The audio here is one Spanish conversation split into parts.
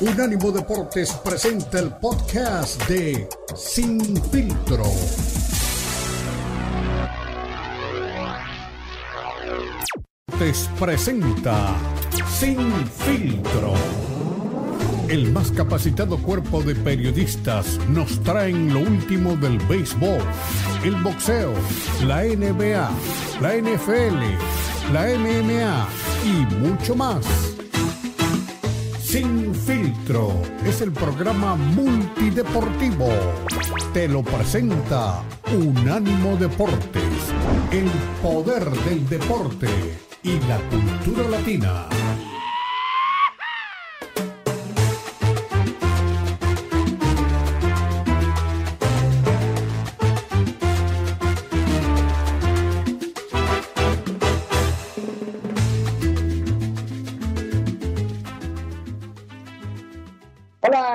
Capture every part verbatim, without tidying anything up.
Unánimo Deportes presenta el podcast de Sin Filtro. Deportes presenta Sin Filtro. El más capacitado cuerpo de periodistas nos traen lo último del béisbol, el boxeo, la N B A, la N F L, la M M A y mucho más. Sin Filtro es el programa multideportivo. Te lo presenta Unánimo Deportes, el poder del deporte y la cultura latina.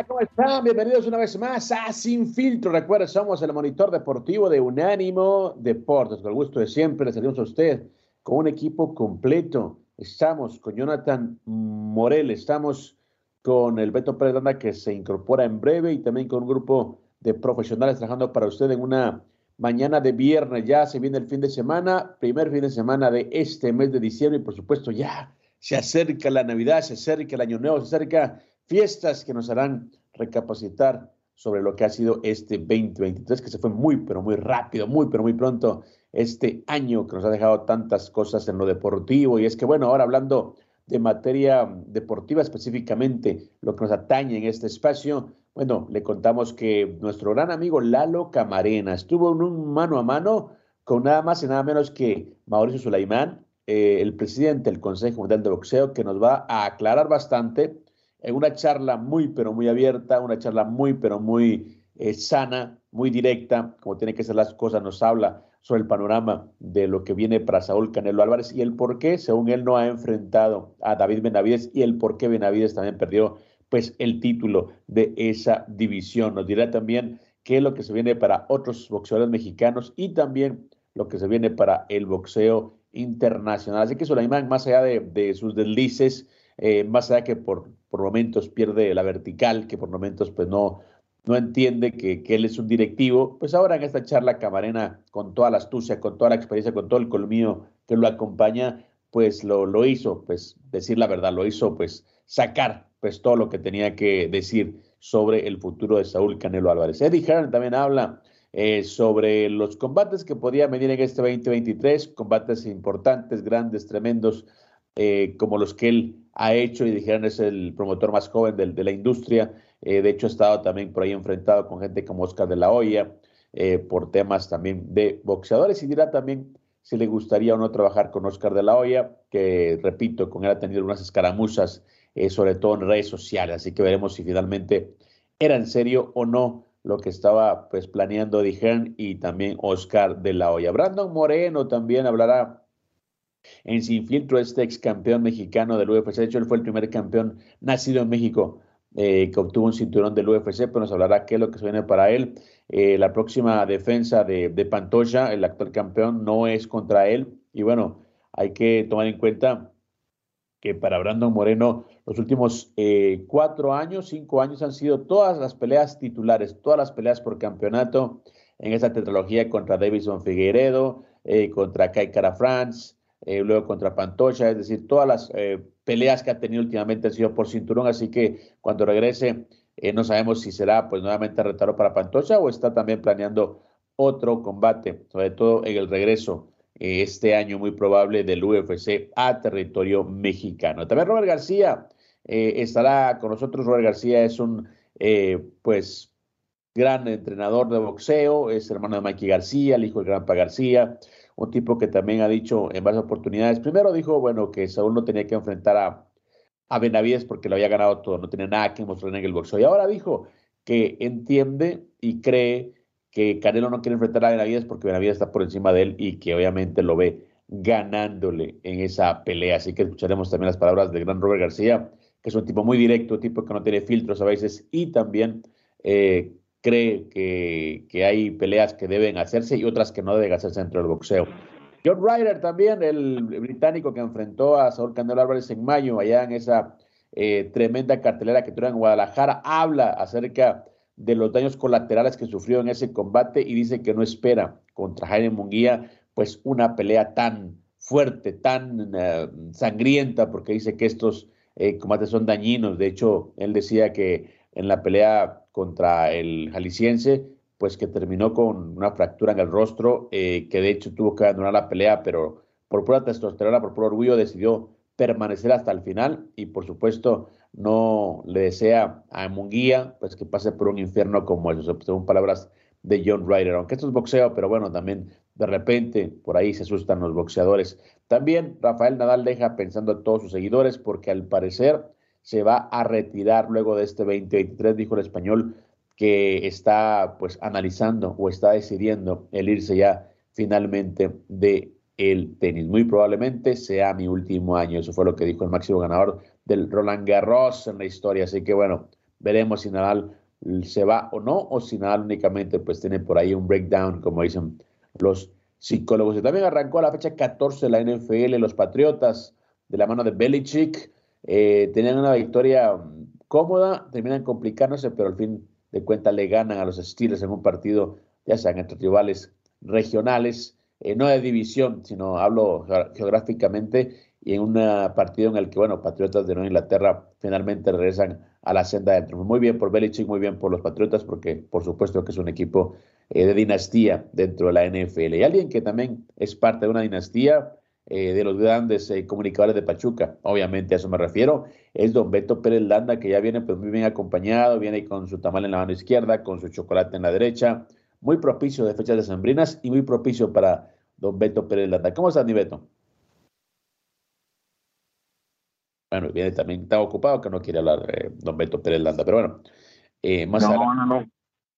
¿Cómo están? Bienvenidos una vez más a Sin Filtro. Recuerden, somos el monitor deportivo de Unánimo Deportes. Con el gusto de siempre, les salimos a usted con un equipo completo. Estamos con Jonathan Morel, estamos con el Beto Pérez Landa, que se incorpora en breve, y también con un grupo de profesionales trabajando para usted en una mañana de viernes. Ya se viene el fin de semana, primer fin de semana de este mes de diciembre, y por supuesto ya se acerca la Navidad, se acerca el Año Nuevo, se acerca fiestas que nos harán recapacitar sobre lo que ha sido este veinte veintitrés, que se fue muy, pero muy rápido, muy, pero muy pronto, este año que nos ha dejado tantas cosas en lo deportivo. Y es que, bueno, ahora hablando de materia deportiva específicamente, lo que nos atañe en este espacio, bueno, le contamos que nuestro gran amigo Lalo Camarena estuvo en un mano a mano con nada más y nada menos que Mauricio Sulaimán, eh, el presidente del Consejo Mundial de Boxeo, que nos va a aclarar bastante en una charla muy, pero muy abierta, una charla muy, pero muy eh, sana, muy directa, como tienen que ser las cosas. Nos habla sobre el panorama de lo que viene para Saúl Canelo Álvarez y el por qué, según él, no ha enfrentado a David Benavídez y el por qué Benavídez también perdió pues, el título de esa división. Nos dirá también qué es lo que se viene para otros boxeadores mexicanos y también lo que se viene para el boxeo internacional. Así que Sulaimán, más allá de, de sus deslices, Eh, más allá que por, por momentos pierde la vertical, que por momentos pues no, no entiende que, que él es un directivo, pues ahora en esta charla Camarena, con toda la astucia, con toda la experiencia, con todo el colmillo que lo acompaña, pues lo, lo hizo, pues decir la verdad, lo hizo pues sacar pues todo lo que tenía que decir sobre el futuro de Saúl Canelo Álvarez. Eddie Hearn también habla eh, sobre los combates que podía venir en este veinte veintitrés, combates importantes, grandes, tremendos, eh, como los que él ha hecho, y dijeron es el promotor más joven de, de la industria. Eh, de hecho, ha estado también por ahí enfrentado con gente como Oscar de la Hoya, eh, por temas también de boxeadores, y dirá también si le gustaría o no trabajar con Oscar de la Hoya, que, repito, con él ha tenido unas escaramuzas, eh, sobre todo en redes sociales, así que veremos si finalmente era en serio o no lo que estaba pues planeando Eddie Hearn y también Oscar de la Hoya. Brandon Moreno también hablará en Sin Filtro, este ex campeón mexicano del U F C. De hecho, él fue el primer campeón nacido en México eh, que obtuvo un cinturón del U F C, pero nos hablará qué es lo que se viene para él. Eh, la próxima defensa de, de Pantoja, el actual campeón, no es contra él. Y bueno, hay que tomar en cuenta que para Brandon Moreno los últimos eh, cuatro años, cinco años han sido todas las peleas titulares, todas las peleas por campeonato en esta tetralogía contra Deiveson Figueiredo, eh, contra Kai Kara France, Eh, luego contra Pantoja. Es decir, todas las eh, peleas que ha tenido últimamente han sido por cinturón, así que cuando regrese eh, no sabemos si será pues nuevamente retador para Pantoja o está también planeando otro combate, sobre todo en el regreso eh, este año muy probable del U F C a territorio mexicano. También Robert García eh, estará con nosotros. Robert García es un eh, pues gran entrenador de boxeo, es hermano de Mikey García, el hijo del Granpa García. Un tipo que también ha dicho en varias oportunidades. Primero dijo, bueno, que Saúl no tenía que enfrentar a, a Benavídez porque lo había ganado todo, no tenía nada que mostrar en el boxeo. Y ahora dijo que entiende y cree que Canelo no quiere enfrentar a Benavídez porque Benavídez está por encima de él y que obviamente lo ve ganándole en esa pelea. Así que escucharemos también las palabras del gran Robert García, que es un tipo muy directo, un tipo que no tiene filtros a veces y también Eh, cree que, que hay peleas que deben hacerse y otras que no deben hacerse dentro del boxeo. John Ryder también, el británico que enfrentó a Saúl Canelo Álvarez en mayo, allá en esa eh, tremenda cartelera que tuvo en Guadalajara. Habla acerca de los daños colaterales que sufrió en ese combate y dice que no espera contra Jaime Munguía pues una pelea tan fuerte, tan eh, sangrienta, porque dice que estos eh, combates son dañinos. De hecho, él decía que en la pelea contra el jalisciense, pues que terminó con una fractura en el rostro, eh, que de hecho tuvo que abandonar la pelea, pero por pura testosterona, por puro orgullo, decidió permanecer hasta el final y por supuesto no le desea a Munguía pues que pase por un infierno como eso, según palabras de John Ryder, aunque esto es boxeo, pero bueno, también de repente por ahí se asustan los boxeadores. También Rafael Nadal deja pensando a todos sus seguidores porque al parecer se va a retirar luego de este veinte veintitrés, dijo el español que está pues analizando o está decidiendo el irse ya finalmente de el tenis. Muy probablemente sea mi último año, eso fue lo que dijo el máximo ganador del Roland Garros en la historia, así que bueno, veremos si Nadal se va o no, o si Nadal únicamente pues tiene por ahí un breakdown, como dicen los psicólogos. Y también arrancó la fecha catorce de la N F L, los Patriotas de la mano de Belichick, eh, tenían una victoria cómoda, terminan complicándose, pero al fin de cuentas le ganan a los Steelers en un partido, ya sean entre rivales regionales, Eh, no de división, sino hablo geográficamente, y en un partido en el que, bueno, Patriotas de Nueva Inglaterra finalmente regresan a la senda adentro. Muy bien por Belichick, muy bien por los Patriotas, porque por supuesto que es un equipo eh, de dinastía dentro de la N F L. Y alguien que también es parte de una dinastía eh, de los grandes eh, comunicadores de Pachuca, obviamente a eso me refiero, es don Beto Pérez Landa, que ya viene pues, muy bien acompañado, viene con su tamal en la mano izquierda, con su chocolate en la derecha, muy propicio de fechas decembrinas y muy propicio para don Beto Pérez Landa. ¿Cómo estás, mi Beto? Bueno, viene también, está ocupado que no quiere hablar eh, don Beto Pérez Landa, pero bueno. Eh, más no, adelante. no, no.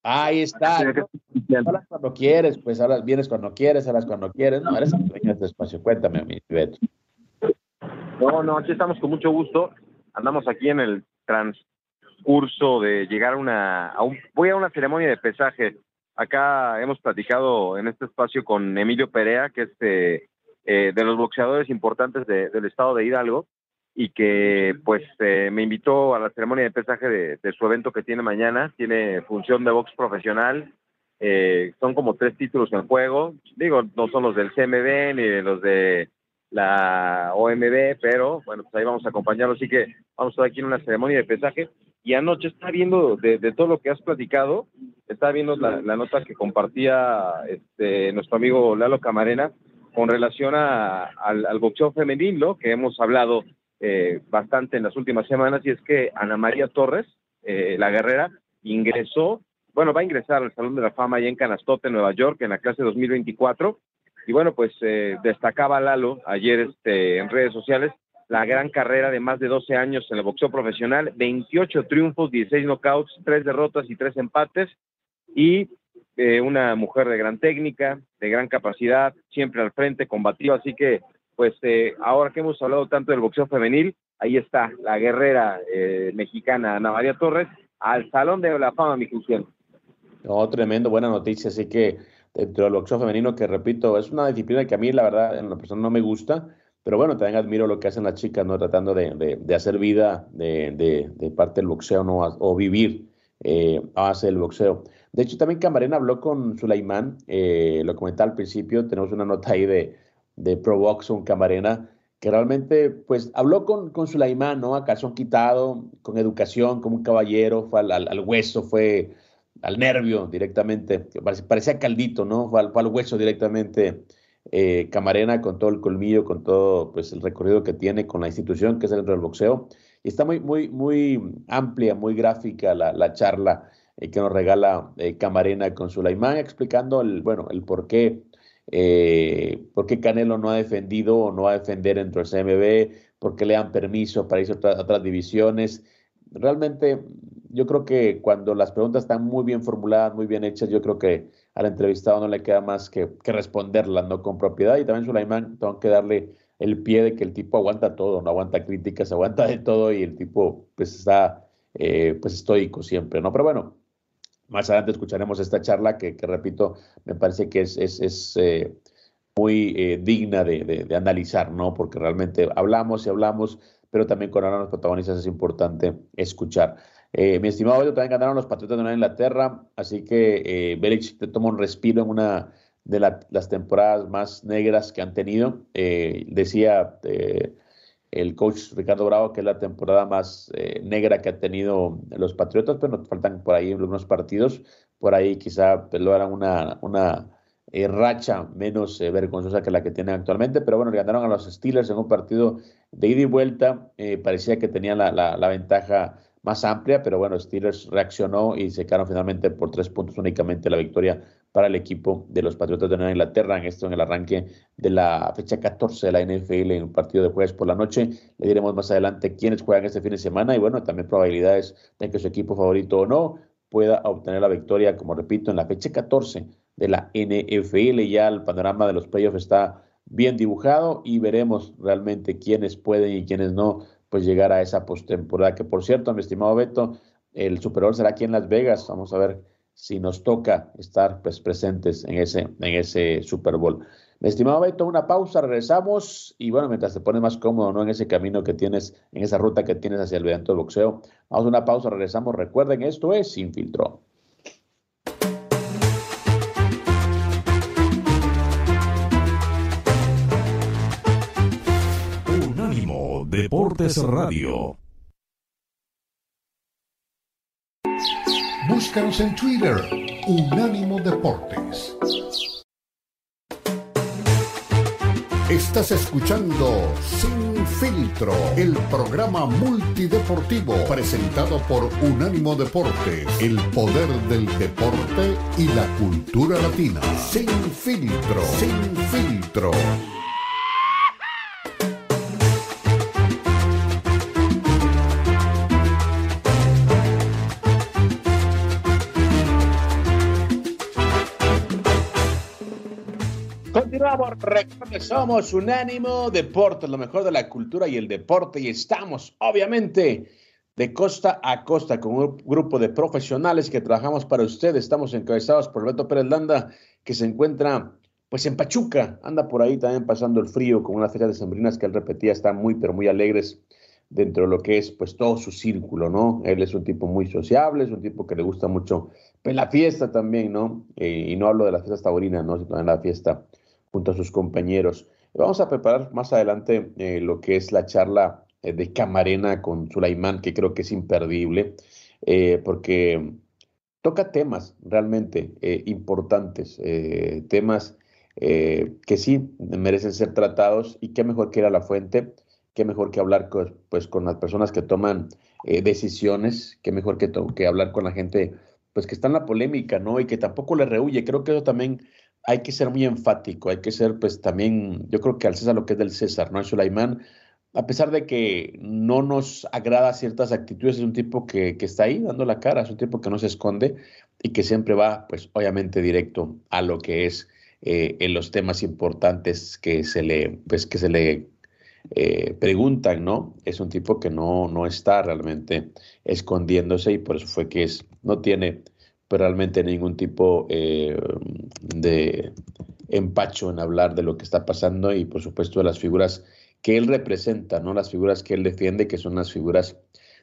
Ahí está. No, no, no. Hablas cuando quieres, pues hablas, vienes cuando quieres, hablas cuando quieres. No, eres el dueño de este espacio. Cuéntame, mi Beto. No, no, aquí estamos con mucho gusto. Andamos aquí en el transcurso de llegar a una... A un, voy a una ceremonia de pesaje. Acá hemos platicado en este espacio con Emilio Perea, que es eh, eh, de los boxeadores importantes de, del estado de Hidalgo, y que pues eh, me invitó a la ceremonia de pesaje de, de su evento que tiene mañana. Tiene función de box profesional, eh, son como tres títulos en juego. Digo, no son los del C M B ni de los de la O M B, pero bueno, pues ahí vamos a acompañarlo. Así que vamos a estar aquí en una ceremonia de pesaje. Y anoche estaba viendo de, de todo lo que has platicado, estaba viendo la, la nota que compartía este, nuestro amigo Lalo Camarena con relación a, al, al boxeo femenino, que hemos hablado eh, bastante en las últimas semanas, y es que Ana María Torres, eh, la guerrera, ingresó, bueno, va a ingresar al Salón de la Fama allá en Canastota, en Nueva York, en la clase dos mil veinticuatro. Y bueno, pues eh, destacaba Lalo ayer este, en redes sociales, la gran carrera de más de doce años en el boxeo profesional, veintiocho triunfos, dieciséis knockouts, tres derrotas y tres empates, y eh, una mujer de gran técnica, de gran capacidad, siempre al frente, combativa. Así que, pues, eh, ahora que hemos hablado tanto del boxeo femenil, ahí está la guerrera eh, mexicana Ana María Torres, al Salón de la Fama, mi Cristian. Oh, tremendo, buena noticia, así que dentro del boxeo femenino, que repito, es una disciplina que a mí, la verdad, en la persona no me gusta, pero bueno, también admiro lo que hacen las chicas, ¿no? Tratando de, de, de hacer vida de, de, de parte del boxeo, ¿no? O vivir eh, a base del boxeo. De hecho, también Camarena habló con Sulaimán, eh, lo comentaba al principio, tenemos una nota ahí de, de Pro Box con Camarena, que realmente, pues, habló con, con Sulaimán, ¿no? A calzón quitado, con educación, como un caballero, fue al, al, al hueso, fue al nervio directamente, parecía caldito, ¿no? Fue al, fue al hueso directamente. Eh, Camarena, con todo el colmillo, con todo pues el recorrido que tiene con la institución que es dentro del boxeo, y está muy muy muy amplia, muy gráfica la, la charla eh, que nos regala eh, Camarena con Sulaimán, explicando el bueno el por qué eh, por qué Canelo no ha defendido o no va a defender dentro del C M B, por qué le dan permiso para irse a otras, otras divisiones. Realmente yo creo que cuando las preguntas están muy bien formuladas, muy bien hechas, yo creo que al entrevistado no le queda más que, que responderlas, ¿no? Con propiedad. Y también Sulaimán, tengo que darle el pie de que el tipo aguanta todo, no aguanta críticas, aguanta de todo, y el tipo pues está eh, pues estoico siempre, ¿no? Pero bueno, más adelante escucharemos esta charla que, que repito, me parece que es, es, es eh, muy eh, digna de, de, de analizar, ¿no? Porque realmente hablamos y hablamos, pero también coronaron los protagonistas, es importante escuchar. Eh, mi estimado Beto, también ganaron los Patriotas de Nueva Inglaterra, así que eh, Belichick te toma un respiro en una de la, las temporadas más negras que han tenido. Eh, decía eh, el coach Ricardo Bravo que es la temporada más eh, negra que han tenido los Patriotas, pero nos faltan por ahí algunos partidos, por ahí quizá pues, logran una... una Eh, racha menos eh, vergonzosa que la que tienen actualmente, pero bueno, le ganaron a los Steelers en un partido de ida y vuelta, eh, parecía que tenían la, la, la ventaja más amplia, pero bueno, Steelers reaccionó y se quedaron finalmente por tres puntos únicamente la victoria para el equipo de los Patriotas de Nueva Inglaterra, en esto en el arranque de la fecha catorce de la N F L, en un partido de jueves por la noche. Le diremos más adelante quiénes juegan este fin de semana y bueno, también probabilidades de que su equipo favorito o no pueda obtener la victoria, como repito, en la fecha catorce de la N F L. Ya el panorama de los playoffs está bien dibujado y veremos realmente quiénes pueden y quiénes no, pues llegar a esa postemporada, que por cierto, mi estimado Beto, el Super Bowl será aquí en Las Vegas. Vamos a ver si nos toca estar pues presentes en ese, en ese Super Bowl. Mi estimado Beto, una pausa, regresamos y bueno, mientras te pones más cómodo, ¿no?, en ese camino que tienes, en esa ruta que tienes hacia el evento de boxeo. Vamos a una pausa, regresamos. Recuerden, esto es Sin Filtro. Deportes Radio. Búscanos en Twitter, Unánimo Deportes. Estás escuchando Sin Filtro, el programa multideportivo presentado por Unánimo Deportes, el poder del deporte y la cultura latina. Sin Filtro, Sin Filtro. Recuerden, somos Unánimo Deportes, lo mejor de la cultura y el deporte, y estamos obviamente de costa a costa con un grupo de profesionales que trabajamos para ustedes. Estamos encabezados por Beto Pérez Landa, que se encuentra pues en Pachuca, anda por ahí también pasando el frío con unas fechas decembrinas que él repetía están muy pero muy alegres dentro de lo que es pues todo su círculo, ¿no? Él es un tipo muy sociable, es un tipo que le gusta mucho pues, la fiesta también, ¿no? Eh, y no hablo de las fiestas taurinas, ¿no?, sino también la fiesta junto a sus compañeros. Vamos a preparar más adelante eh, lo que es la charla eh, de Camarena con Sulaimán, que creo que es imperdible, eh, porque toca temas realmente eh, importantes, eh, temas eh, que sí merecen ser tratados, y qué mejor que ir a la fuente, qué mejor que hablar con, pues, con las personas que toman eh, decisiones, qué mejor que, to- que hablar con la gente pues, que está en la polémica, ¿no?, y que tampoco le rehuye. Creo que eso también hay que ser muy enfático, hay que ser pues también, yo creo que al César lo que es del César, ¿no? Sulaimán, a pesar de que no nos agrada ciertas actitudes, es un tipo que, que está ahí dando la cara, es un tipo que no se esconde y que siempre va pues obviamente directo a lo que es eh, en los temas importantes que se le, pues, que se le eh, preguntan, ¿no? Es un tipo que no, no está realmente escondiéndose, y por eso fue que es, no tiene pero realmente ningún tipo eh, de empacho en hablar de lo que está pasando y, por supuesto, de las figuras que él representa, ¿no?, las figuras que él defiende, que son las figuras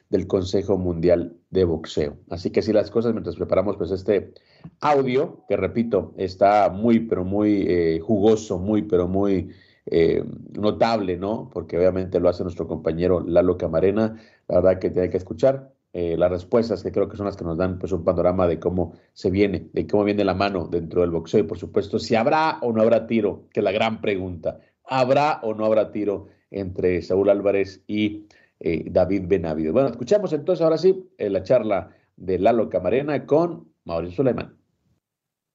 del Consejo Mundial de Boxeo. Así que así las cosas, mientras preparamos pues este audio, que repito, está muy, pero muy eh, jugoso, muy, pero muy eh, notable, ¿no?, porque obviamente lo hace nuestro compañero Lalo Camarena. La verdad que tiene que escuchar Eh, las respuestas, que creo que son las que nos dan pues un panorama de cómo se viene, de cómo viene la mano dentro del boxeo, y por supuesto si habrá o no habrá tiro, que es la gran pregunta, habrá o no habrá tiro entre Saúl Álvarez y eh, David Benavídez. Bueno, escuchamos entonces ahora sí eh, la charla de Lalo Camarena con Mauricio Sulaimán.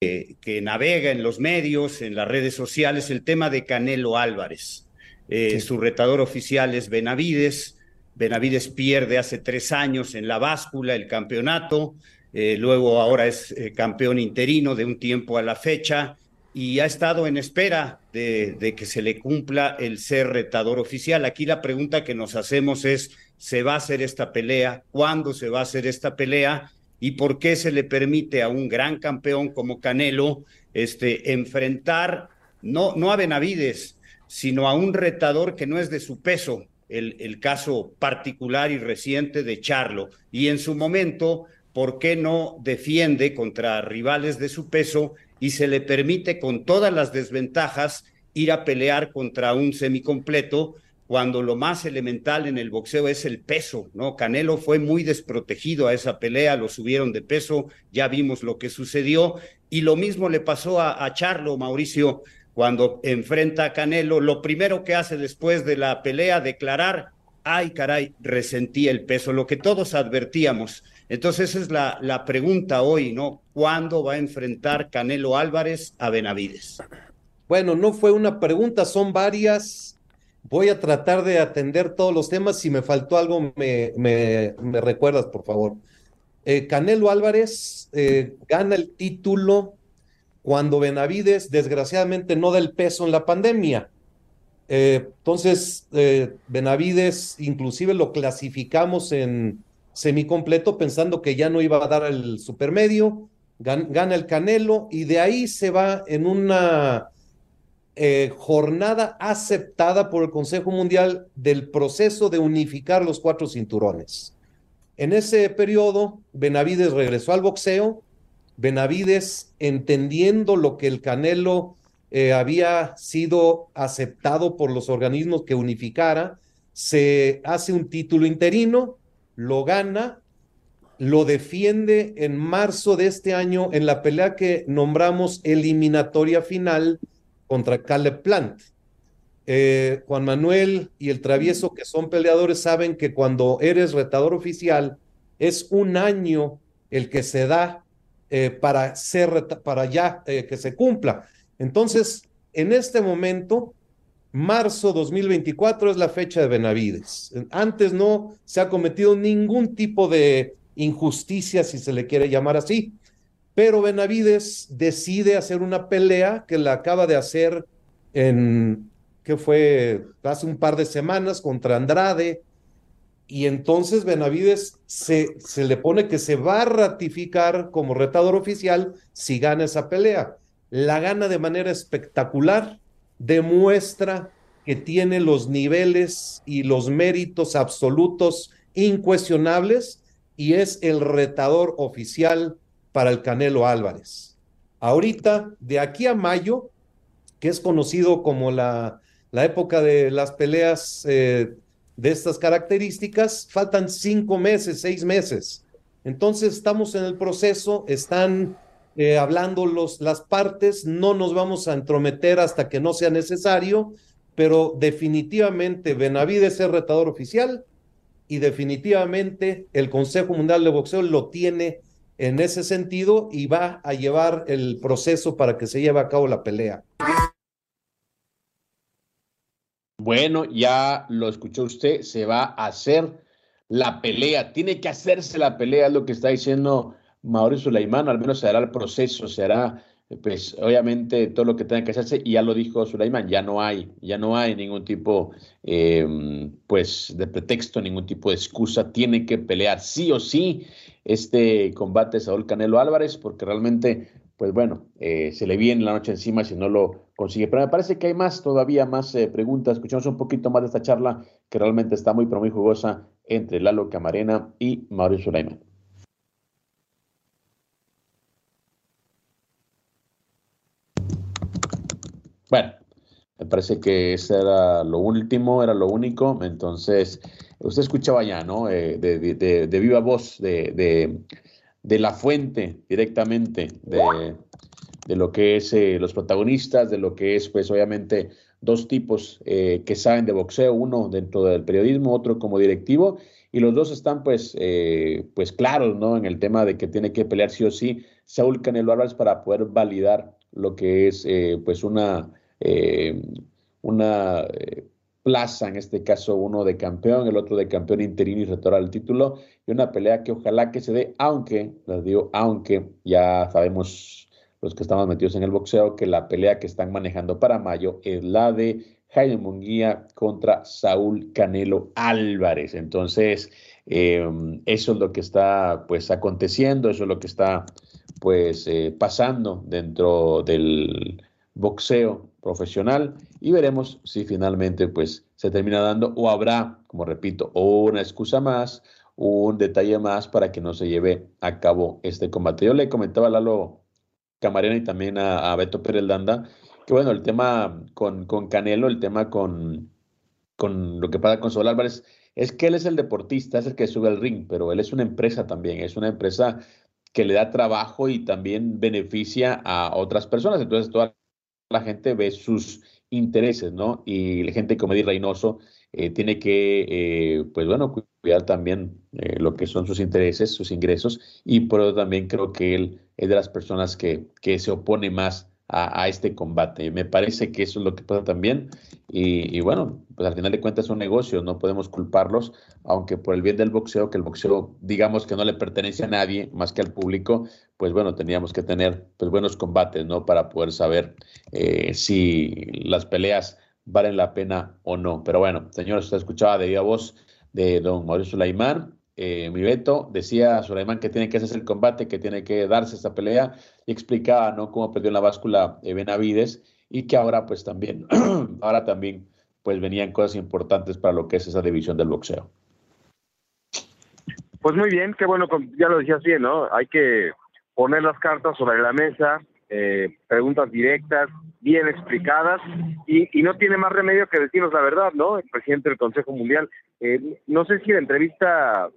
Eh, que navega en los medios, en las redes sociales, el tema de Canelo Álvarez. Eh, sí. Su retador oficial es Benavídez. Benavídez pierde hace tres años en la báscula el campeonato, eh, luego ahora es eh, campeón interino de un tiempo a la fecha, y ha estado en espera de, de que se le cumpla el ser retador oficial. Aquí la pregunta que nos hacemos es, ¿se va a hacer esta pelea? ¿Cuándo se va a hacer esta pelea? ¿Y por qué se le permite a un gran campeón como Canelo este, enfrentar, no, no a Benavídez, sino a un retador que no es de su peso? el, el caso particular y reciente de Charlo, y en su momento, ¿por qué no defiende contra rivales de su peso y se le permite con todas las desventajas ir a pelear contra un semicompleto cuando lo más elemental en el boxeo es el peso, ¿no? Canelo fue muy desprotegido a esa pelea, lo subieron de peso, ya vimos lo que sucedió, y lo mismo le pasó a, a Charlo, Mauricio, cuando enfrenta a Canelo, lo primero que hace después de la pelea, declarar, ay caray, resentí el peso, lo que todos advertíamos. Entonces esa es la, la pregunta hoy, ¿no? ¿Cuándo va a enfrentar Canelo Álvarez a Benavídez? Bueno, no fue una pregunta, son varias. Voy a tratar de atender todos los temas. Si me faltó algo, me, me, me recuerdas, por favor. Eh, Canelo Álvarez eh, gana el título cuando Benavídez, desgraciadamente, no da el peso en la pandemia. Eh, entonces, eh, Benavídez, inclusive lo clasificamos en semicompleto, pensando que ya no iba a dar el supermedio. Gan- gana el Canelo y de ahí se va en una... Eh, jornada aceptada por el Consejo Mundial del proceso de unificar los cuatro cinturones. En ese periodo, Benavídez regresó al boxeo. Benavídez, entendiendo lo que el Canelo eh, había sido aceptado por los organismos que unificara, se hace un título interino, lo gana, lo defiende en marzo de este año en la pelea que nombramos eliminatoria final contra Caleb Plant. Eh, Juan Manuel y el Travieso, que son peleadores, saben que cuando eres retador oficial, es un año el que se da eh, para, ser, para ya eh, que se cumpla. Entonces, en este momento, marzo dos mil veinticuatro es la fecha de Benavídez. Antes no se ha cometido ningún tipo de injusticia, si se le quiere llamar así. Pero Benavídez decide hacer una pelea que la acaba de hacer en, que fue hace un par de semanas contra Andrade, y entonces Benavídez se, se le pone que se va a ratificar como retador oficial si gana esa pelea. La gana de manera espectacular, demuestra que tiene los niveles y los méritos absolutos incuestionables y es el retador oficial para el Canelo Álvarez. Ahorita, de aquí a mayo, que es conocido como la, la época de las peleas eh, de estas características, faltan cinco meses, seis meses. Entonces estamos en el proceso, están eh, hablando los, las partes, no nos vamos a entrometer hasta que no sea necesario, pero definitivamente Benavídez es retador oficial y definitivamente el Consejo Mundial de Boxeo lo tiene en ese sentido, y va a llevar el proceso para que se lleve a cabo la pelea. Bueno, ya lo escuchó usted, se va a hacer la pelea, tiene que hacerse la pelea, es lo que está diciendo Mauricio Sulaimán, al menos se hará el proceso, se hará, pues, obviamente, todo lo que tenga que hacerse, y ya lo dijo Sulaimán, ya no hay, ya no hay ningún tipo, eh, pues, de pretexto, ningún tipo de excusa, tiene que pelear sí o sí, este combate de Saúl Canelo Álvarez, porque realmente, pues bueno, eh, se le viene la noche encima si no lo consigue. Pero me parece que hay más, todavía más eh, preguntas. Escuchamos un poquito más de esta charla que realmente está muy, pero muy jugosa entre Lalo Camarena y Mauricio Sulaimán. Bueno, me parece que ese era lo último, era lo único, entonces... Usted escuchaba ya, ¿no? Eh, de, de, de viva voz, de, de, de la fuente directamente, de, de lo que es eh, los protagonistas, de lo que es, pues, obviamente, dos tipos eh, que saben de boxeo, uno dentro del periodismo, otro como directivo, y los dos están, pues, eh, pues claros, ¿no? En el tema de que tiene que pelear sí o sí Saúl Canelo Álvarez para poder validar lo que es, eh, pues, una... Eh, una eh, plaza, en este caso uno de campeón, el otro de campeón interino y retorno al título, y una pelea que ojalá que se dé, aunque, les digo, aunque ya sabemos los que estamos metidos en el boxeo, que la pelea que están manejando para mayo es la de Jaime Munguía contra Saúl Canelo Álvarez. Entonces, eh, eso es lo que está, pues, aconteciendo, eso es lo que está, pues, eh, pasando dentro del boxeo profesional, y veremos si finalmente, pues, se termina dando, o habrá, como repito, una excusa más, un detalle más para que no se lleve a cabo este combate. Yo le comentaba a Lalo Camarena y también a, a Beto Pérez Landa que, bueno, el tema con, con Canelo, el tema con, con lo que pasa con Saúl Álvarez, es que él es el deportista, es el que sube al ring, pero él es una empresa también, es una empresa que le da trabajo y también beneficia a otras personas. Entonces toda la gente ve sus intereses, ¿no? Y la gente como Eddie Reynoso eh, tiene que, eh, pues bueno, cuidar también eh, lo que son sus intereses, sus ingresos, y por eso también creo que él es de las personas que, que se opone más a, a este combate. Me parece que eso es lo que pasa también, y, y bueno, pues al final de cuentas es un negocio, no podemos culparlos, aunque por el bien del boxeo, que el boxeo digamos que no le pertenece a nadie más que al público, pues bueno, teníamos que tener pues buenos combates, ¿no? Para poder saber eh, si las peleas valen la pena o no. Pero bueno, señores, usted escuchaba de viva voz de don Mauricio Sulaimán. Eh, mi Beto decía a Sulaimán que tiene que hacerse el combate, que tiene que darse esta pelea, y explicaba, ¿no?, cómo perdió en la báscula eh, Benavídez, y que ahora pues también, ahora también pues venían cosas importantes para lo que es esa división del boxeo. Pues muy bien, qué bueno, ya lo decías bien, ¿no? Hay que poner las cartas sobre la mesa, eh, preguntas directas, bien explicadas, y, y no tiene más remedio que decirnos la verdad, ¿no? El presidente del Consejo Mundial, eh, no sé si la entrevista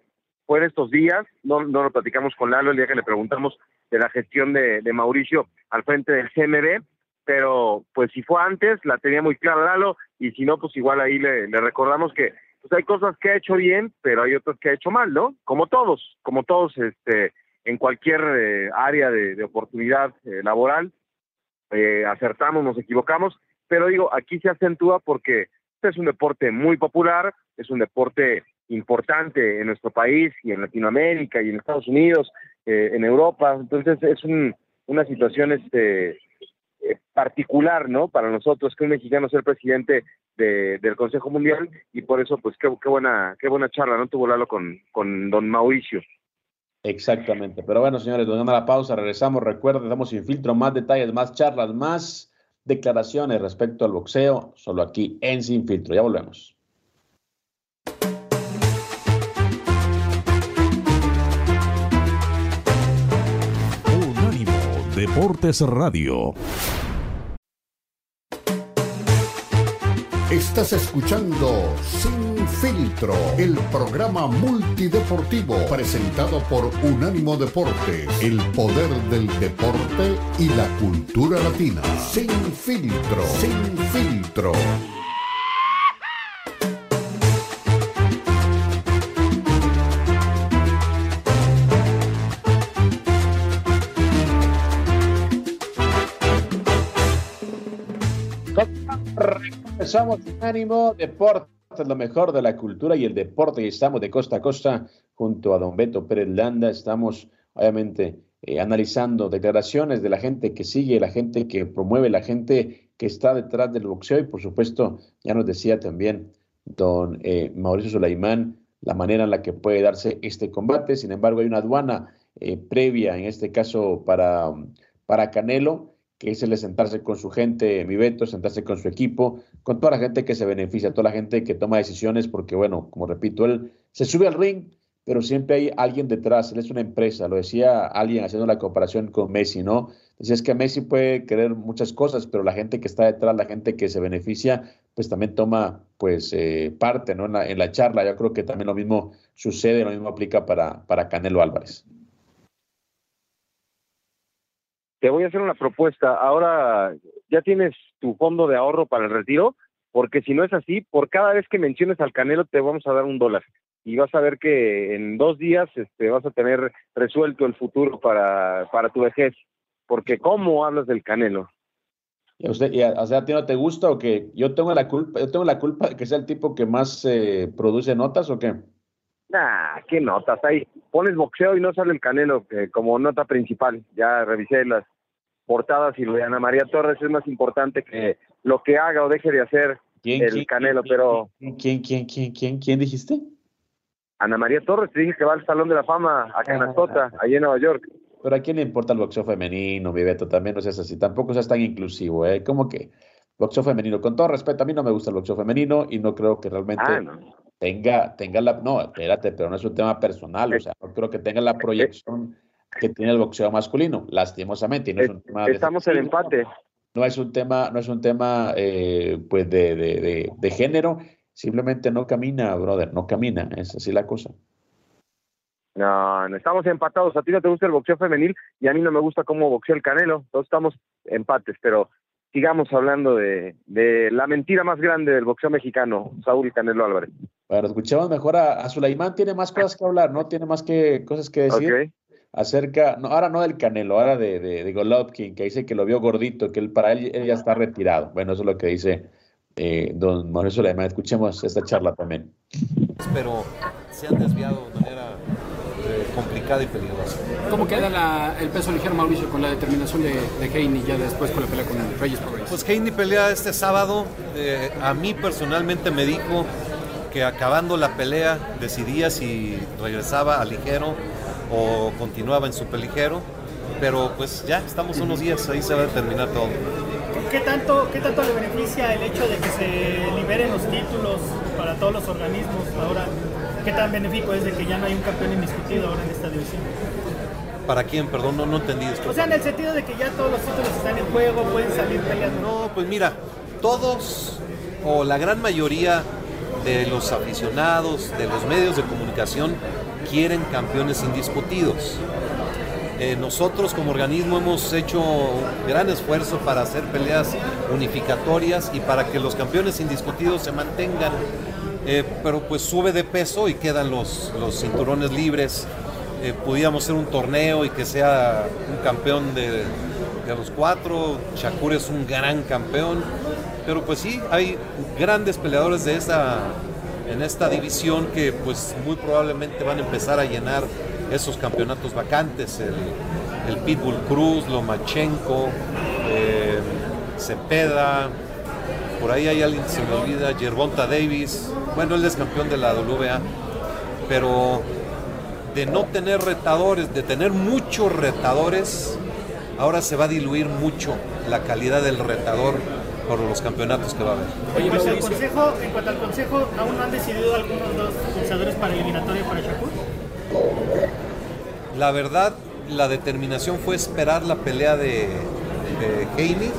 fue en estos días, no, no lo platicamos con Lalo el día que le preguntamos de la gestión de, de Mauricio al frente del C M B, pero pues si fue antes, la tenía muy clara Lalo, y si no, pues igual ahí le, le recordamos que pues hay cosas que ha hecho bien, pero hay otras que ha hecho mal, ¿no? Como todos, como todos este en cualquier eh, área de, de oportunidad eh, laboral, eh, acertamos, nos equivocamos, pero digo, aquí se acentúa porque este es un deporte muy popular, es un deporte importante en nuestro país y en Latinoamérica y en Estados Unidos, eh, en Europa, entonces es un, una situación este eh, particular, ¿no? Para nosotros, que un mexicano sea el presidente de, del Consejo Mundial, y por eso pues qué, qué buena qué buena charla, ¿no?, tuvo Lalo con, con don Mauricio. Exactamente, pero bueno, señores, nos damos la pausa, regresamos, recuerden, estamos Sin Filtro, más detalles, más charlas, más declaraciones respecto al boxeo, solo aquí en Sin Filtro, ya volvemos. Unánimo Deportes Radio. Estás escuchando Sin Filtro, el programa multideportivo presentado por Unánimo Deportes, el poder del deporte y la cultura latina. Sin Filtro, Sin Filtro. Somos Unánimo Deportes, lo mejor de la cultura y el deporte, y estamos de costa a costa junto a don Beto Pérez Landa. Estamos obviamente eh, analizando declaraciones de la gente que sigue, la gente que promueve, la gente que está detrás del boxeo, y por supuesto ya nos decía también don eh, Mauricio Sulaimán la manera en la que puede darse este combate. Sin embargo, hay una aduana eh, previa, en este caso para, para Canelo, que es el de sentarse con su gente, mi Beto, sentarse con su equipo, con toda la gente que se beneficia, toda la gente que toma decisiones, porque bueno, como repito, él se sube al ring, pero siempre hay alguien detrás, él es una empresa. Lo decía alguien haciendo la comparación con Messi, ¿no? Decía, es que Messi puede querer muchas cosas, pero la gente que está detrás, la gente que se beneficia, pues también toma pues eh, parte, ¿no?, en la, en la charla. Yo creo que también lo mismo sucede, lo mismo aplica para, para Canelo Álvarez. Te voy a hacer una propuesta. Ahora ya tienes tu fondo de ahorro para el retiro, porque si no es así, por cada vez que menciones al Canelo te vamos a dar un dólar. Y vas a ver que en dos días este, vas a tener resuelto el futuro para, para tu vejez. Porque ¿cómo hablas del Canelo? ¿Y a usted, y a, o sea, ¿a ti no te gusta o qué? ¿Yo tengo la culpa, yo tengo la culpa de que sea el tipo que más eh, produce notas o qué? Nah, qué notas. Ahí pones boxeo y no sale el Canelo eh, como nota principal. Ya revisé las portadas y lo de Ana María Torres es más importante que lo que haga o deje de hacer ¿Quién, el quién, Canelo, quién, pero... ¿Quién, quién, quién, quién, quién, quién dijiste? Ana María Torres, te dije que va al Salón de la Fama a Canastota, ah, allí en Nueva York. Pero ¿a quién le importa el boxeo femenino, mi Beto? También no seas así, tampoco seas tan inclusivo, ¿eh? Como que... boxeo femenino. Con todo respeto, a mí no me gusta el boxeo femenino y no creo que realmente ah, no. tenga, tenga la... No, espérate, pero no es un tema personal. O sea, no creo que tenga la proyección que tiene el boxeo masculino, lastimosamente. Y no es un tema Estamos en empate. No es un tema, no es un tema eh, pues de, de, de, de género. Simplemente no camina, brother, no camina. Es así la cosa. No, no estamos empatados. A ti no te gusta el boxeo femenil y a mí no me gusta cómo boxea el Canelo. Todos estamos empates, pero sigamos hablando de, de la mentira más grande del boxeo mexicano, Saúl Canelo Álvarez. Bueno, escuchemos mejor a, a Sulaimán. Tiene más cosas que hablar, ¿no? Tiene más que cosas que decir. Okay. Acerca, no, ahora no del Canelo, ahora de, de, de Golovkin, que dice que lo vio gordito, que él, para él, él ya está retirado. Bueno, eso es lo que dice eh, don Mauricio Sulaimán. Escuchemos esta charla también. Pero se han desviado de manera eh, complicada y peligrosa. ¿Cómo queda la, el peso ligero, Mauricio, con la determinación de, de Haney ya después con la pelea con Reyes Progress? Pues Haney pelea este sábado. Eh, a mí personalmente me dijo que acabando la pelea decidía si regresaba a ligero o continuaba en superligero, pero pues ya estamos unos días, ahí se va a determinar todo. ¿Qué tanto, qué tanto le beneficia el hecho de que se liberen los títulos para todos los organismos ahora? ¿Qué tan benéfico es de que ya no hay un campeón indiscutido ahora en esta división? ¿Para quién? Perdón, no, no entendí esto. O sea, en el sentido de que ya todos los títulos están en juego, pueden salir peleando. No, pues mira, todos o la gran mayoría de los aficionados, de los medios de comunicación, quieren campeones indiscutidos. Eh, nosotros como organismo hemos hecho un gran esfuerzo para hacer peleas unificatorias y para que los campeones indiscutidos se mantengan, eh, pero pues sube de peso y quedan los, los cinturones libres. Eh, pudiéramos hacer un torneo y que sea un campeón de, de los cuatro. Shakur es un gran campeón, pero pues sí, hay grandes peleadores de esa... en esta división que pues muy probablemente van a empezar a llenar esos campeonatos vacantes, el, el Pitbull Cruz, Lomachenko, eh, Cepeda, por ahí hay alguien que se me olvida, Gervonta Davis, bueno, él es campeón de la W B A, pero de no tener retadores, de tener muchos retadores, ahora se va a diluir mucho la calidad del retador por los campeonatos que va a haber. Oye, pues el consejo, en cuanto al consejo, ¿aún no han decidido algunos dos luchadores para eliminatoria para Shakur? La verdad, la determinación fue esperar la pelea de, de Haney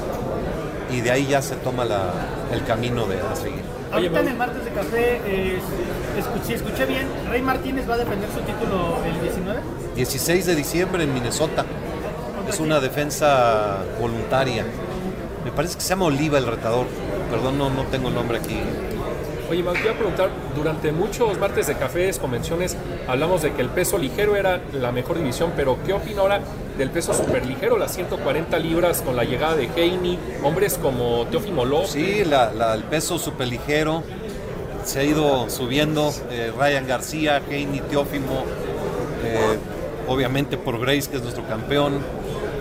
y de ahí ya se toma la, el camino de a seguir. Ahorita en el martes de café, eh, escuché, si escuché bien, Rey Martínez va a defender su título el diecinueve. dieciséis de diciembre en Minnesota. Es una defensa voluntaria. Me parece que se llama Oliva el retador. Perdón, no, no tengo el nombre aquí. Oye, me voy a preguntar, durante muchos martes de cafés, convenciones, hablamos de que el peso ligero era la mejor división, pero ¿qué opina ahora del peso superligero? Las ciento cuarenta libras con la llegada de Haney, hombres como Teófimo López. Sí, la, la, el peso superligero se ha ido subiendo. Eh, Ryan García, Haney, Teófimo, eh, obviamente por Grace, que es nuestro campeón.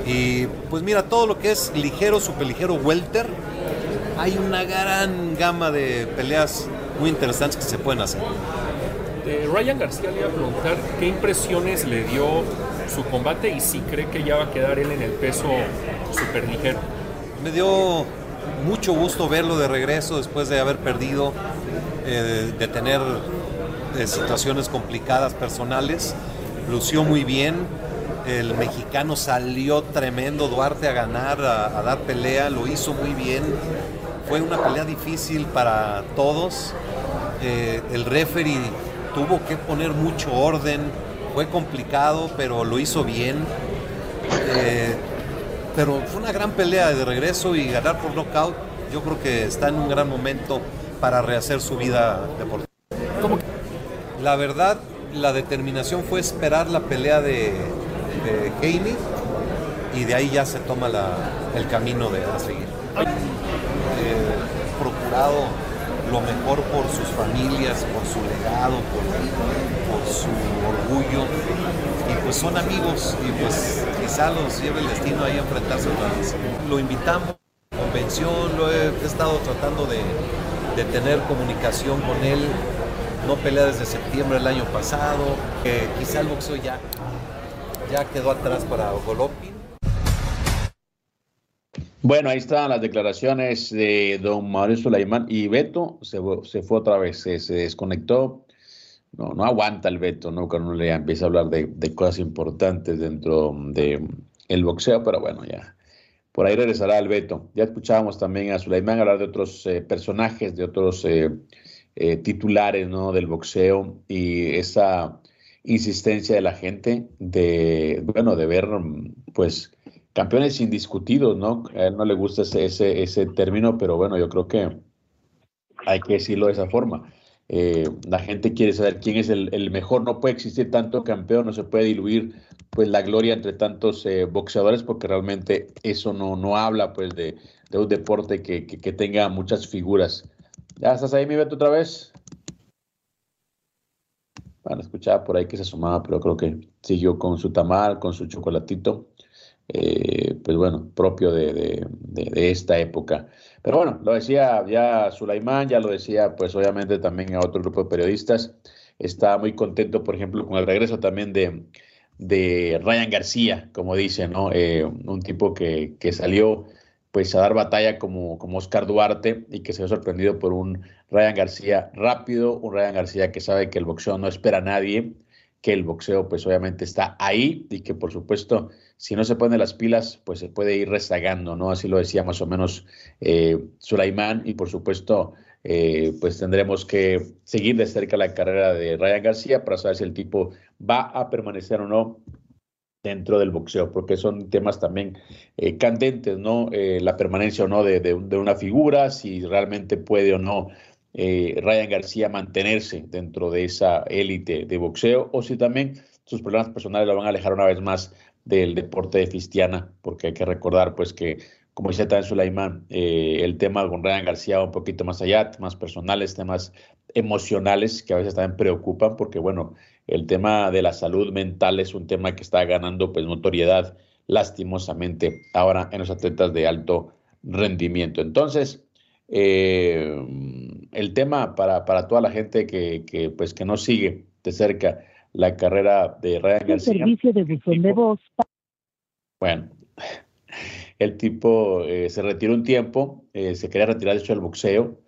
Y pues mira, todo lo que es ligero, superligero, welter, hay una gran gama de peleas muy interesantes que se pueden hacer. Eh, Ryan García le iba a preguntar qué impresiones le dio su combate y si cree que ya va a quedar él en el peso superligero. Me dio mucho gusto verlo de regreso después de haber perdido, eh, de tener eh, situaciones complicadas personales. Lució muy bien. El mexicano salió tremendo, Duarte, a ganar, a, a dar pelea, lo hizo muy bien. Fue una pelea difícil para todos. Eh, el referee tuvo que poner mucho orden. Fue complicado, pero lo hizo bien. Eh, pero fue una gran pelea de regreso y ganar por nocaut. Yo creo que está en un gran momento para rehacer su vida deportiva. ¿Cómo? La verdad, la determinación fue esperar la pelea de... de Haney y de ahí ya se toma la, el camino de a seguir. Eh, procurado lo mejor por sus familias, por su legado, por, por su orgullo, y pues son amigos y pues quizá los lleve el destino ahí a enfrentarse otra vez. Lo invitamos a la convención, lo he, he estado tratando de, de tener comunicación con él, no pelea desde septiembre del año pasado, eh, quizá el boxeo ya Ya quedó atrás para Golovkin. Bueno, ahí están las declaraciones de don Mauricio Sulaimán. Y Beto se, se fue otra vez, se, se desconectó. No, no aguanta el Beto, ¿no? Cuando uno le empieza a hablar de, de cosas importantes dentro de el boxeo, pero bueno, ya. Por ahí regresará el Beto. Ya escuchábamos también a Sulaimán hablar de otros eh, personajes, de otros eh, eh, titulares, ¿no? Del boxeo y esa insistencia de la gente de, bueno, de ver, pues, campeones indiscutidos, ¿no? A él no le gusta ese, ese, ese término, pero bueno, yo creo que hay que decirlo de esa forma. Eh, la gente quiere saber quién es el, el mejor. No puede existir tanto campeón, no se puede diluir pues la gloria entre tantos eh, boxeadores, porque realmente eso no, no habla pues de, de un deporte que, que, que tenga muchas figuras. ¿Ya estás ahí, mi Beto, otra vez? Bueno, escuchaba por ahí que se asomaba, pero creo que siguió con su tamal, con su chocolatito, eh, pues bueno, propio de, de, de, de esta época. Pero bueno, lo decía ya Sulaimán, ya lo decía pues obviamente también a otro grupo de periodistas. Está muy contento, por ejemplo, con el regreso también de, de Ryan García, como dice, ¿no? Eh, un tipo que, que salió pues a dar batalla como, como Oscar Duarte y que se ha sorprendido por un Ryan García rápido, un Ryan García que sabe que el boxeo no espera a nadie, que el boxeo pues obviamente está ahí y que por supuesto si no se pone las pilas pues se puede ir rezagando, ¿no? Así lo decía más o menos eh, Sulaimán y por supuesto eh, pues tendremos que seguir de cerca la carrera de Ryan García para saber si el tipo va a permanecer o no dentro del boxeo, porque son temas también eh, candentes, ¿no? Eh, la permanencia o no de, de, de una figura, si realmente puede o no Eh, Ryan García mantenerse dentro de esa élite de boxeo o si también sus problemas personales lo van a alejar una vez más del deporte de Fistiana, porque hay que recordar pues que, como dice también Sulaimán, eh, el tema con Ryan García va un poquito más allá, temas personales, temas emocionales que a veces también preocupan, porque bueno, el tema de la salud mental es un tema que está ganando pues notoriedad lastimosamente ahora en los atletas de alto rendimiento. Entonces eh el tema para, para toda la gente que, que, pues, que no sigue de cerca la carrera de Ryan García. El servicio de buzón de voz. Bueno, el tipo eh, se retiró un tiempo, eh, se quería retirar de hecho del boxeo,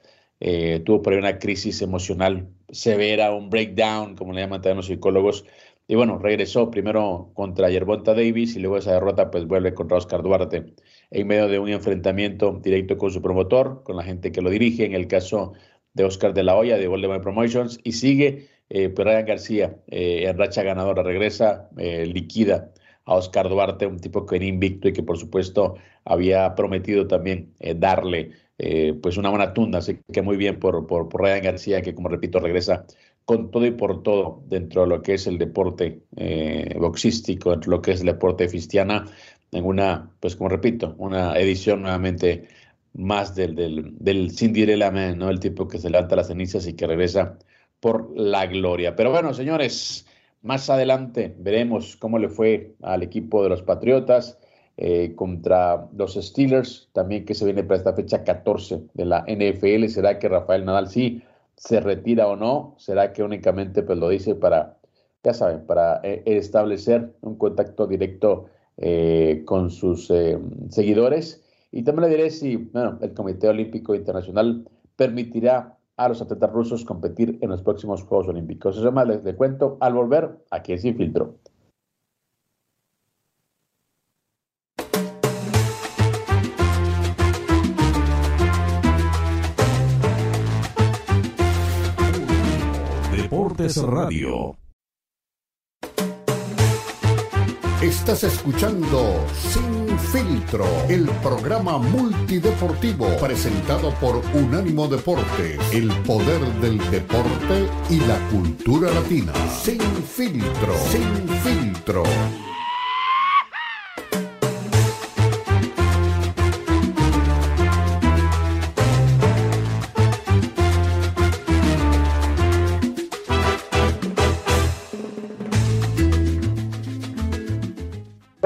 eh, tuvo por ahí una crisis emocional severa, un breakdown, como le llaman también los psicólogos, y bueno, regresó primero contra Gervonta Davis y luego de esa derrota pues vuelve contra Oscar Duarte en medio de un enfrentamiento directo con su promotor, con la gente que lo dirige, en el caso de Oscar de la Hoya, de World Promotions, y sigue eh, Ryan García eh, en racha ganadora, regresa, eh, liquida a Oscar Duarte, un tipo que era invicto y que por supuesto había prometido también eh, darle eh, pues una buena tunda, así que muy bien por, por, por Ryan García, que como repito regresa con todo y por todo dentro de lo que es el deporte eh, boxístico, dentro de lo que es el deporte de Fistiana, en una, pues como repito, una edición nuevamente más del, del, del Cinderella Man, ¿no? El tipo que se levanta las cenizas y que regresa por la gloria. Pero bueno, señores, más adelante veremos cómo le fue al equipo de los Patriotas eh, contra los Steelers, también que se viene para esta fecha catorce de la N F L. ¿Será que Rafael Nadal sí se retira o no? ¿Será que únicamente pues lo dice para, ya saben, para eh, establecer un contacto directo eh, con sus eh, seguidores? Y también le diré si bueno, el Comité Olímpico Internacional permitirá a los atletas rusos competir en los próximos Juegos Olímpicos. Eso más les, les cuento al volver aquí en Sin Filtro. Deportes Radio. Estás escuchando Sin Filtro, el programa multideportivo presentado por Unánimo Deportes, el poder del deporte y la cultura latina. Sin Filtro, Sin Filtro.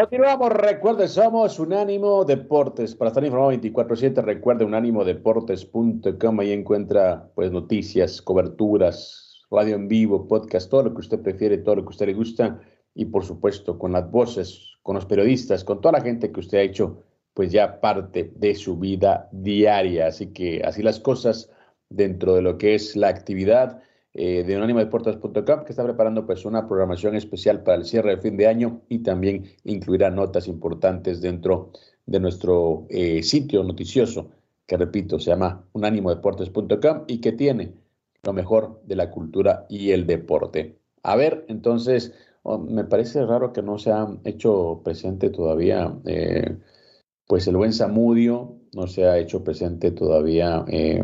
Continuamos, recuerde, somos Unánimo Deportes. Para estar informado veinticuatro siete, recuerde unánimo deportes punto com. Ahí encuentra pues noticias, coberturas, radio en vivo, podcast, todo lo que usted prefiere, todo lo que a usted le gusta. Y por supuesto, con las voces, con los periodistas, con toda la gente que usted ha hecho pues ya parte de su vida diaria. Así que así las cosas dentro de lo que es la actividad eh, de unánimo deportes punto com, que está preparando pues una programación especial para el cierre de fin de año y también incluirá notas importantes dentro de nuestro eh, sitio noticioso, que repito, se llama unánimo deportes punto com y que tiene lo mejor de la cultura y el deporte. A ver, entonces, oh, me parece raro que no se ha hecho presente todavía, eh, pues el buen Zamudio, no se ha hecho presente todavía, eh,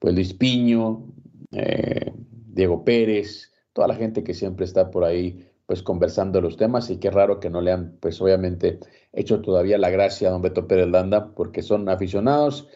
pues Luis Piño, eh, Diego Pérez, toda la gente que siempre está por ahí, pues conversando los temas, y qué raro que no le han, pues obviamente, hecho todavía la gracia a don Beto Pérez Landa, porque son aficionados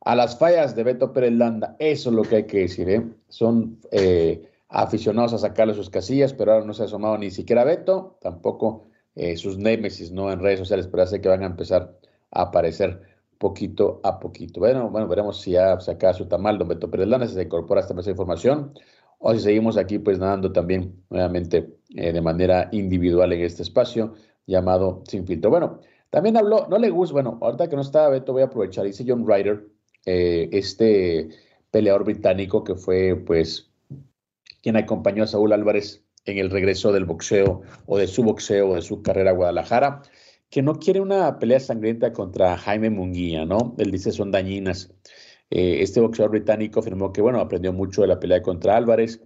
a las fallas de Beto Pérez Landa. Eso es lo que hay que decir, ¿eh? Son eh, aficionados a sacarle sus casillas, pero ahora no se ha asomado ni siquiera Beto, tampoco eh, sus némesis, ¿no?, en redes sociales, pero hace que van a empezar a aparecer poquito a poquito. Bueno, bueno, veremos si ya saca su tamal don Beto Pérez Landa, si se incorpora hasta esa información, o si seguimos aquí pues nadando también nuevamente eh, de manera individual en este espacio llamado Sin Filtro. Bueno, también habló, no le gusta, bueno, ahorita que no está Beto voy a aprovechar, dice John Ryder, eh, este peleador británico que fue pues quien acompañó a Saúl Álvarez en el regreso del boxeo, o de su boxeo, o de su carrera a Guadalajara, que no quiere una pelea sangrienta contra Jaime Munguía, ¿no? Él dice son dañinas. Eh, este boxeador británico afirmó que, bueno, aprendió mucho de la pelea contra Álvarez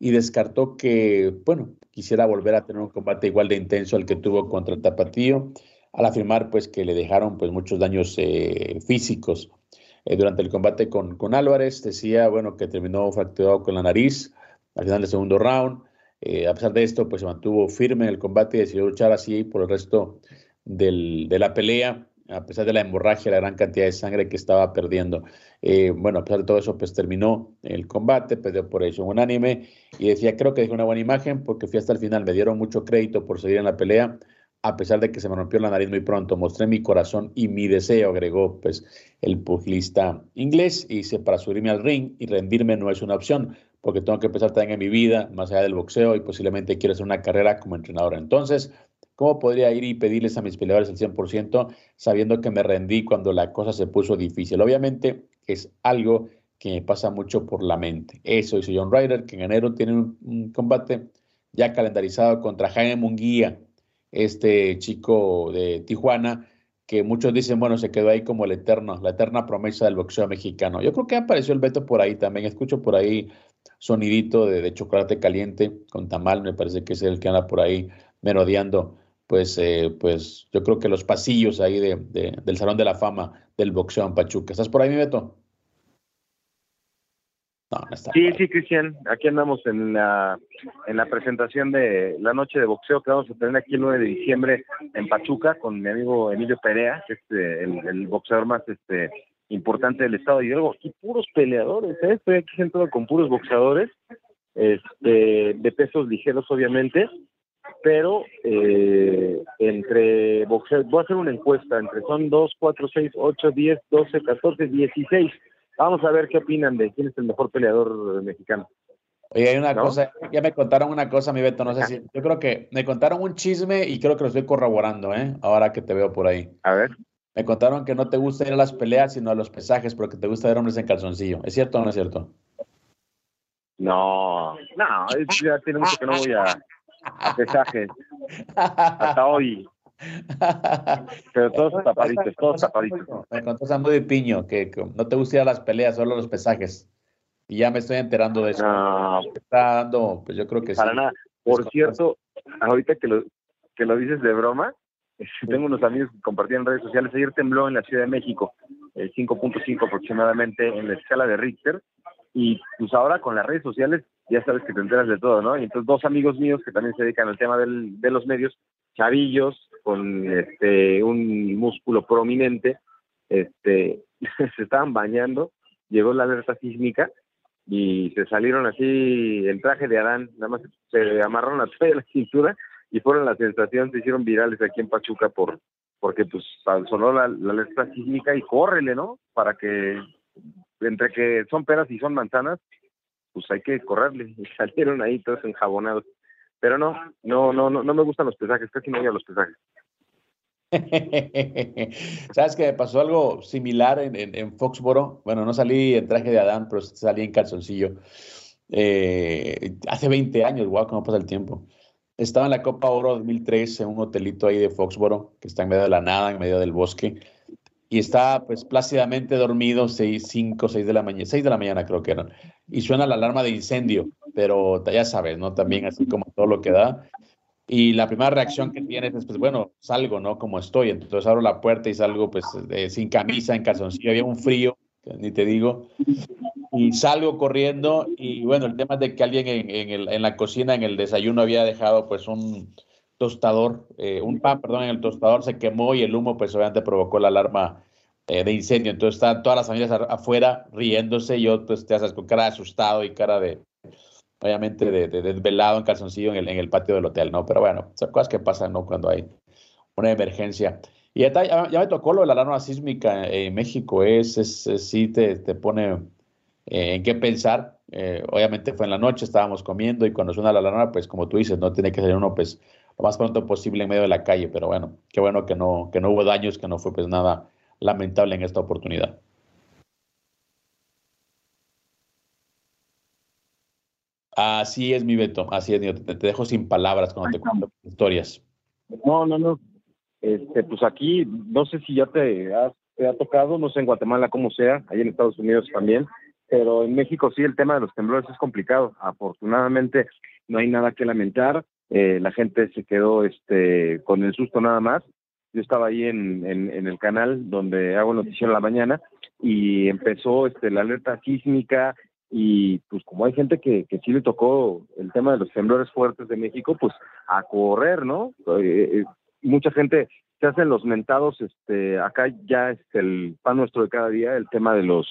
y descartó que, bueno, quisiera volver a tener un combate igual de intenso al que tuvo contra el Tapatío, al afirmar, pues, que le dejaron, pues, muchos daños eh, físicos. Eh, durante el combate con, con Álvarez decía, bueno, que terminó fracturado con la nariz al final del segundo round. Eh, a pesar de esto, pues, se mantuvo firme en el combate y decidió luchar así por el resto Del, de la pelea, a pesar de la hemorragia, la gran cantidad de sangre que estaba perdiendo. Eh, bueno, a pesar de todo eso, pues terminó el combate, perdió por decisión unánime, y decía, creo que dejé una buena imagen porque fui hasta el final, me dieron mucho crédito por seguir en la pelea, a pesar de que se me rompió la nariz muy pronto, mostré mi corazón y mi deseo, agregó pues el pugilista inglés, y dice, para subirme al ring y rendirme no es una opción, porque tengo que pensar también en mi vida, más allá del boxeo, y posiblemente quiero hacer una carrera como entrenador. Entonces, ¿cómo podría ir y pedirles a mis peleadores el cien por ciento sabiendo que me rendí cuando la cosa se puso difícil? Obviamente es algo que me pasa mucho por la mente. Eso dice John Ryder, que en enero tiene un, un combate ya calendarizado contra Jaime Munguía, este chico de Tijuana, que muchos dicen, bueno, se quedó ahí como el eterno, la eterna promesa del boxeo mexicano. Yo creo que apareció el Beto por ahí también. Escucho por ahí sonidito de, de chocolate caliente con tamal, me parece que es el que anda por ahí merodeando. Pues, eh, pues yo creo que los pasillos ahí de, de, del Salón de la Fama del boxeo en Pachuca. ¿Estás por ahí, mi Beto? No, no está. Sí, sí, Cristian. Aquí andamos en la, en la presentación de la noche de boxeo que vamos a tener aquí el nueve de diciembre en Pachuca con mi amigo Emilio Perea, que es eh, el, el boxeador más este importante del estado de Hidalgo. Y puros peleadores, ¿eh? Estoy aquí sentado con puros boxeadores este, de pesos ligeros, obviamente. Pero eh, entre boxeo, voy a hacer una encuesta, entre son dos, cuatro, seis, ocho, diez, doce, catorce, dieciséis. Vamos a ver qué opinan de quién es el mejor peleador mexicano. Oye, hay una ¿no? cosa, ya me contaron una cosa, mi Beto, no sé si, yo creo que me contaron un chisme y creo que lo estoy corroborando, ¿eh? Ahora que te veo por ahí. A ver. Me contaron que no te gusta ir a las peleas, sino a los pesajes, pero que te gusta ver hombres en calzoncillo. ¿Es cierto o no es cierto? No, no, es, ya tiene mucho que no voy a... a pesajes hasta hoy, pero todos tapaditos, todos tapaditos. Me contó Samudio de Piño que, que no te gusta ir a las peleas, solo los pesajes, y ya me estoy enterando de eso. No, está dando, pues yo creo que para sí. Nada. Por cierto, ahorita que lo que lo dices de broma, tengo unos amigos que compartían en redes sociales, ayer tembló en la Ciudad de México el cinco punto cinco aproximadamente en la escala de Richter, y pues ahora con las redes sociales ya sabes que te enteras de todo, ¿no? Y entonces dos amigos míos que también se dedican al tema del, de los medios, chavillos, con este un músculo prominente, este se estaban bañando, llegó la alerta sísmica y se salieron así en traje de Adán, nada más se amarraron a toda la cintura y fueron la sensación, se hicieron virales aquí en Pachuca por porque pues sonó la, la alerta sísmica y córrele, ¿no? Para que, entre que son peras y son manzanas, pues hay que correrle, y salieron ahí todos enjabonados. Pero no, no, no, no, no me gustan los pesajes, casi no voy a los pesajes. ¿Sabes que me pasó algo similar en, en, en Foxboro? Bueno, no salí en traje de Adán, pero salí en calzoncillo. Eh, hace veinte años, guau, wow, cómo pasa el tiempo. Estaba en la Copa Oro dos mil tres en un hotelito ahí de Foxboro, que está en medio de la nada, en medio del bosque, y estaba pues plácidamente dormido, seis, cinco, seis de la mañana, seis de la mañana creo que eran, y suena la alarma de incendio, pero ya sabes, ¿no? También así como todo lo que da, y la primera reacción que tienes es, pues bueno, salgo, ¿no? Como estoy, entonces abro la puerta y salgo pues eh, sin camisa, en calzoncillo, había un frío, ni te digo, y salgo corriendo, y bueno, el tema es de que alguien en, en, el, en la cocina, en el desayuno, había dejado pues un tostador, eh, un pan, perdón, en el tostador, se quemó y el humo pues obviamente provocó la alarma eh, de incendio, entonces estaban todas las familias afuera riéndose, yo pues te haces con cara de asustado y cara de, obviamente, de, de desvelado en calzoncillo en el, en el patio del hotel, ¿no? Pero bueno, son cosas que pasan, ¿no? Cuando hay una emergencia. Y ya, está, ya me tocó lo de la alarma sísmica en México, es, es, es sí te, te pone eh, en qué pensar. Eh, obviamente fue en la noche, estábamos comiendo y cuando suena la alarma, pues como tú dices, no tiene que salir uno pues lo más pronto posible en medio de la calle, pero bueno, qué bueno que no, que no hubo daños, que no fue pues nada lamentable en esta oportunidad. Así es, mi Beto, así es, mi Beto. Te, te dejo sin palabras cuando te cuento historias. No, no, no. Este, pues aquí, no sé si ya te, has, te ha tocado, no sé en Guatemala cómo sea, ahí en Estados Unidos también, pero en México sí el tema de los temblores es complicado. Afortunadamente no hay nada que lamentar, eh, la gente se quedó este, con el susto nada más. Yo estaba ahí en, en, en el canal donde hago noticiero en la mañana y empezó este, la alerta sísmica y pues como hay gente que, que sí le tocó el tema de los temblores fuertes de México, pues a correr, ¿no? Eh, eh, mucha gente se hacen los mentados, este, acá ya es el pan nuestro de cada día, el tema de los,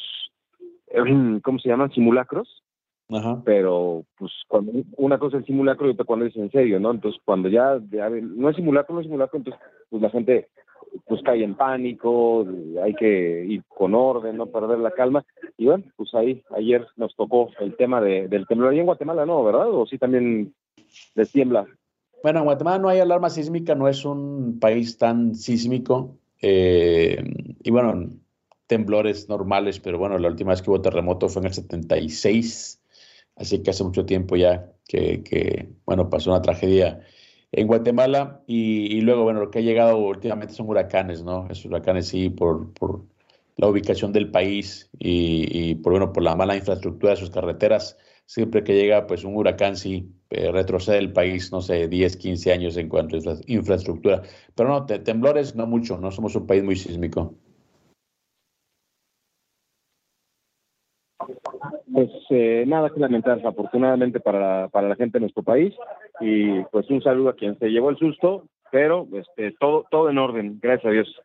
¿cómo se llaman? Simulacros. Ajá. Pero pues cuando una cosa es el simulacro y otra cuando es en serio, ¿no? Entonces cuando ya, ya no es simulacro, no es simulacro, entonces pues la gente pues cae en pánico, hay que ir con orden, no perder la calma. Y bueno, pues ahí ayer nos tocó el tema de, del temblor. Y en Guatemala no, ¿verdad? O sí también les tiembla. Bueno, en Guatemala no hay alarma sísmica, no es un país tan sísmico, eh, y bueno, temblores normales, pero bueno, la última vez que hubo terremoto fue en el setenta y seis, así que hace mucho tiempo ya que, que bueno, pasó una tragedia en Guatemala, y, y luego, bueno, lo que ha llegado últimamente son huracanes, ¿no? Esos huracanes sí, por, por la ubicación del país y, y por, bueno, por la mala infraestructura de sus carreteras. Siempre que llega pues un huracán, sí, eh, retrocede el país, no sé, diez, quince años en cuanto a infra infraestructura. Pero no, te temblores no mucho, no somos un país muy sísmico. Pues eh, nada que lamentar, afortunadamente para, para la gente de nuestro país. Y pues un saludo a quien se llevó el susto, pero este, todo, todo en orden, gracias a Dios.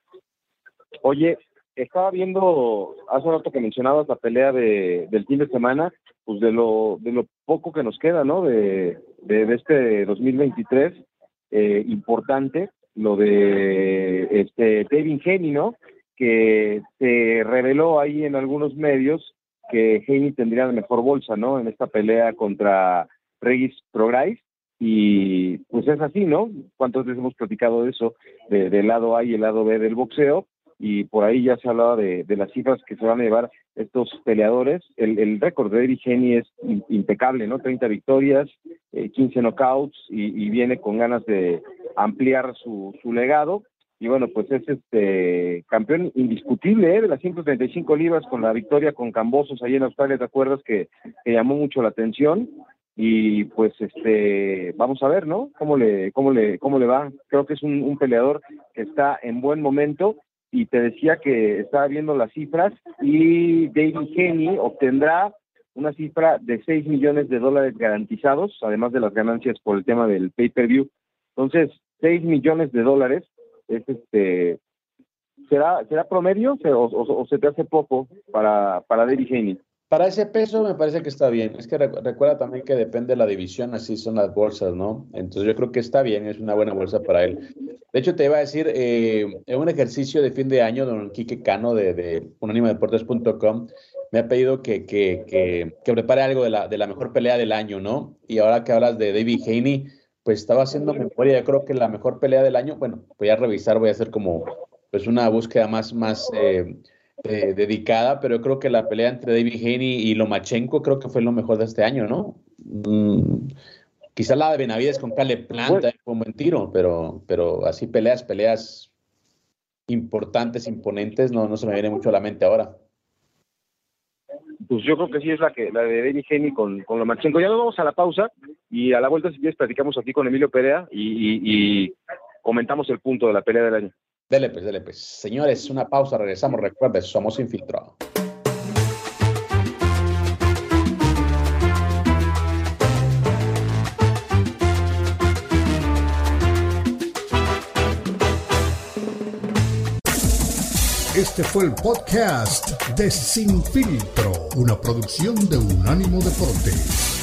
Oye, estaba viendo, hace rato que mencionabas la pelea de, del fin de semana, pues de lo de lo poco que nos queda, ¿no? De, de, de este dos mil veintitrés, eh, importante, lo de este David Haney, ¿no? Que se reveló ahí en algunos medios que Haney tendría la mejor bolsa, ¿no? En esta pelea contra Regis Prograis, y pues es así, ¿no? ¿Cuántas veces hemos platicado de eso, de, del lado A y el lado B del boxeo? Y por ahí ya se hablaba de, de las cifras que se van a llevar estos peleadores. El, el récord de Eddie Hearn es in, impecable, ¿no? treinta victorias, eh, quince knockouts, y, y viene con ganas de ampliar su, su legado. Y bueno, pues es este campeón indiscutible, ¿eh? De las ciento treinta y cinco libras, con la victoria con Cambosos ahí en Australia, ¿te acuerdas? Que, que llamó mucho la atención. Y pues este vamos a ver, ¿no? ¿Cómo le, cómo le, cómo le va? Creo que es un, un peleador que está en buen momento. Y te decía que estaba viendo las cifras y David Haney obtendrá una cifra de seis millones de dólares garantizados, además de las ganancias por el tema del pay-per-view. Entonces, seis millones de dólares es este será será promedio o, o, o se te hace poco para, para David Haney. Para ese peso me parece que está bien. Es que recu recuerda también que depende de la división, así son las bolsas, ¿no? Entonces yo creo que está bien, es una buena bolsa para él. De hecho, te iba a decir, eh, en un ejercicio de fin de año, don Quique Cano de, de unánimo deportes punto com me ha pedido que, que, que, que prepare algo de la, de la mejor pelea del año, ¿no? Y ahora que hablas de David Haney, pues estaba haciendo memoria, yo creo que la mejor pelea del año, bueno, voy a revisar, voy a hacer como pues una búsqueda más, más eh, eh, dedicada, pero yo creo que la pelea entre David Haney y Lomachenko creo que fue lo mejor de este año, ¿no? Mm, quizás la de Benavídez con Caleb Plant fue un buen tiro, pero, pero así peleas, peleas importantes, imponentes, no, no se me viene mucho a la mente ahora. Pues yo creo que sí es la que la de David Haney con, con Lomachenko. Ya nos vamos a la pausa y a la vuelta, si quieres, platicamos aquí con Emilio Perea y, y, y comentamos el punto de la pelea del año. Dele pues, dele pues. Señores, una pausa, regresamos. Recuerden, somos Sin Filtro. Este fue el podcast de Sin Filtro, una producción de Unánimo Deportes.